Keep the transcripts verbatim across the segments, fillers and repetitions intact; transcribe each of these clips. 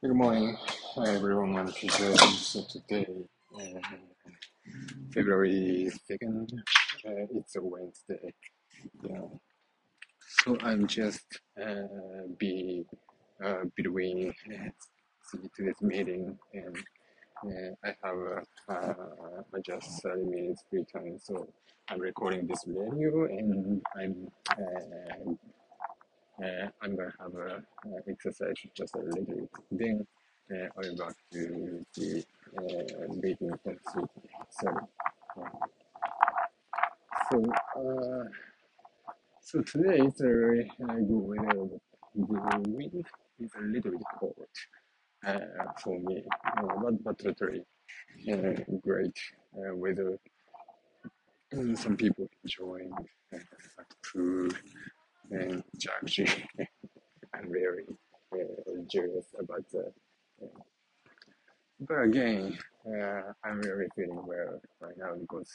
Good morning. Hi everyone, I'm Tuesday, so today, uh, February second, uh, it's a Wednesday. Yeah. So I'm just uh, be uh, between uh, today's meeting and uh, I have uh, uh, just thirty minutes free time, so I'm recording this video and I'm uh, Uh, I'm gonna have a uh, exercise just a little bit. Then uh, I'll back to the uh, breathing technique. So, uh, so, uh, so today is a very uh, good weather. The wind is a little bit cold uh, for me, uh, but but totally uh, great uh, weather. And some people enjoying uh, pool. And actually, I'm very uh, curious about that. Uh, but again, uh, I'm really feeling well right now because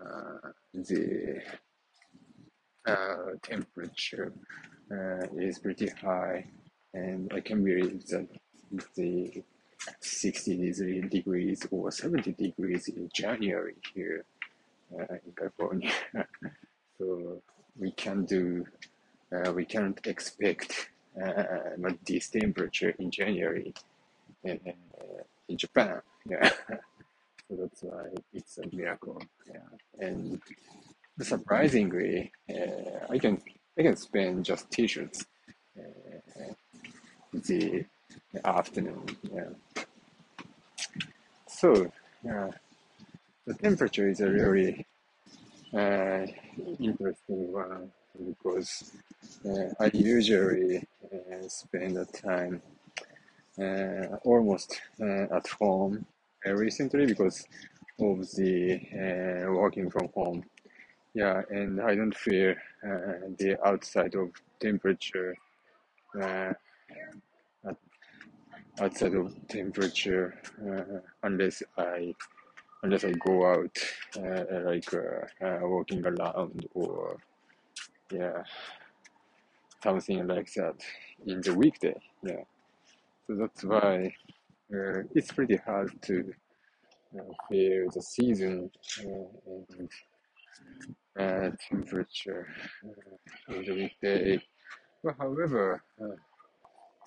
uh, the uh, temperature uh, is pretty high, and I can believe that the sixty degrees or seventy degrees in January here uh, in California. So we can do, uh, we can't expect uh, not this temperature in January uh, in Japan. Yeah, so that's why it's a miracle. Yeah, and surprisingly, uh, I can I can spend just t-shirts uh, the afternoon. Yeah. So uh, the temperature is a really Uh, interesting one because uh, I usually uh, spend the time uh, almost uh, at home uh, recently because of the uh, working from home. Yeah, and I don't feel uh, the outside of temperature uh, at, outside of temperature uh, unless I. Unless I go out, uh, like uh, uh, walking around or yeah, something like that in the weekday. Yeah, so that's why uh, it's pretty hard to uh, feel the season uh, and uh, temperature uh, in the weekday. But however, uh,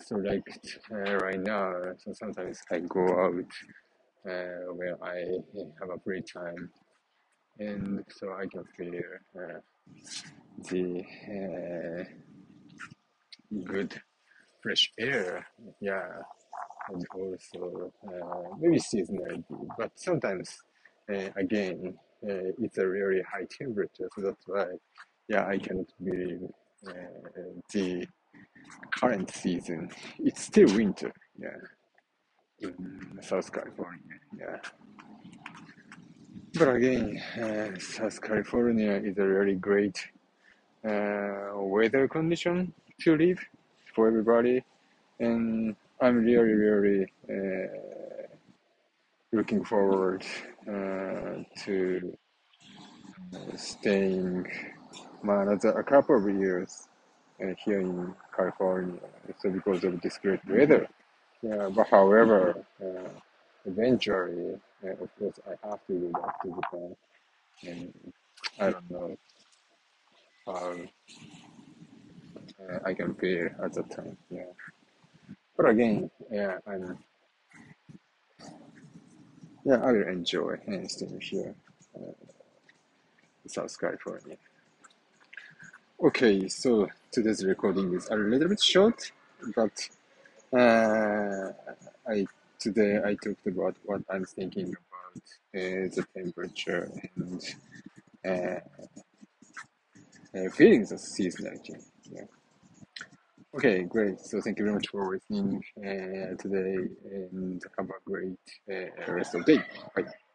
so like uh, right now, so sometimes I go out. Uh, where I have a free time, and so I can feel uh, the uh, good fresh air, yeah, and also uh, maybe seasonality. But sometimes, uh, again, uh, it's a really high temperature, so that's why, yeah, I cannot believe uh, the current season. It's still winter, yeah. In South California, yeah. But again, uh, South California is a really great uh, weather condition to live for everybody, and I'm really, really uh, looking forward uh, to staying another a couple of years uh, here in California. So because of this great weather. Yeah, but however, uh, eventually, uh, of course, I have to go back to Japan, and I don't know how uh, I can feel at that time. Yeah, but again, yeah, I'm yeah, I will enjoy staying here, uh, in South California. Okay, so today's recording is a little bit short, but. Uh, I today I talked about what I'm thinking about uh, the temperature and uh, uh, feelings of seasonality. Yeah. Okay, great. So thank you very much for listening uh, today, and have a great uh, rest of the day. Bye.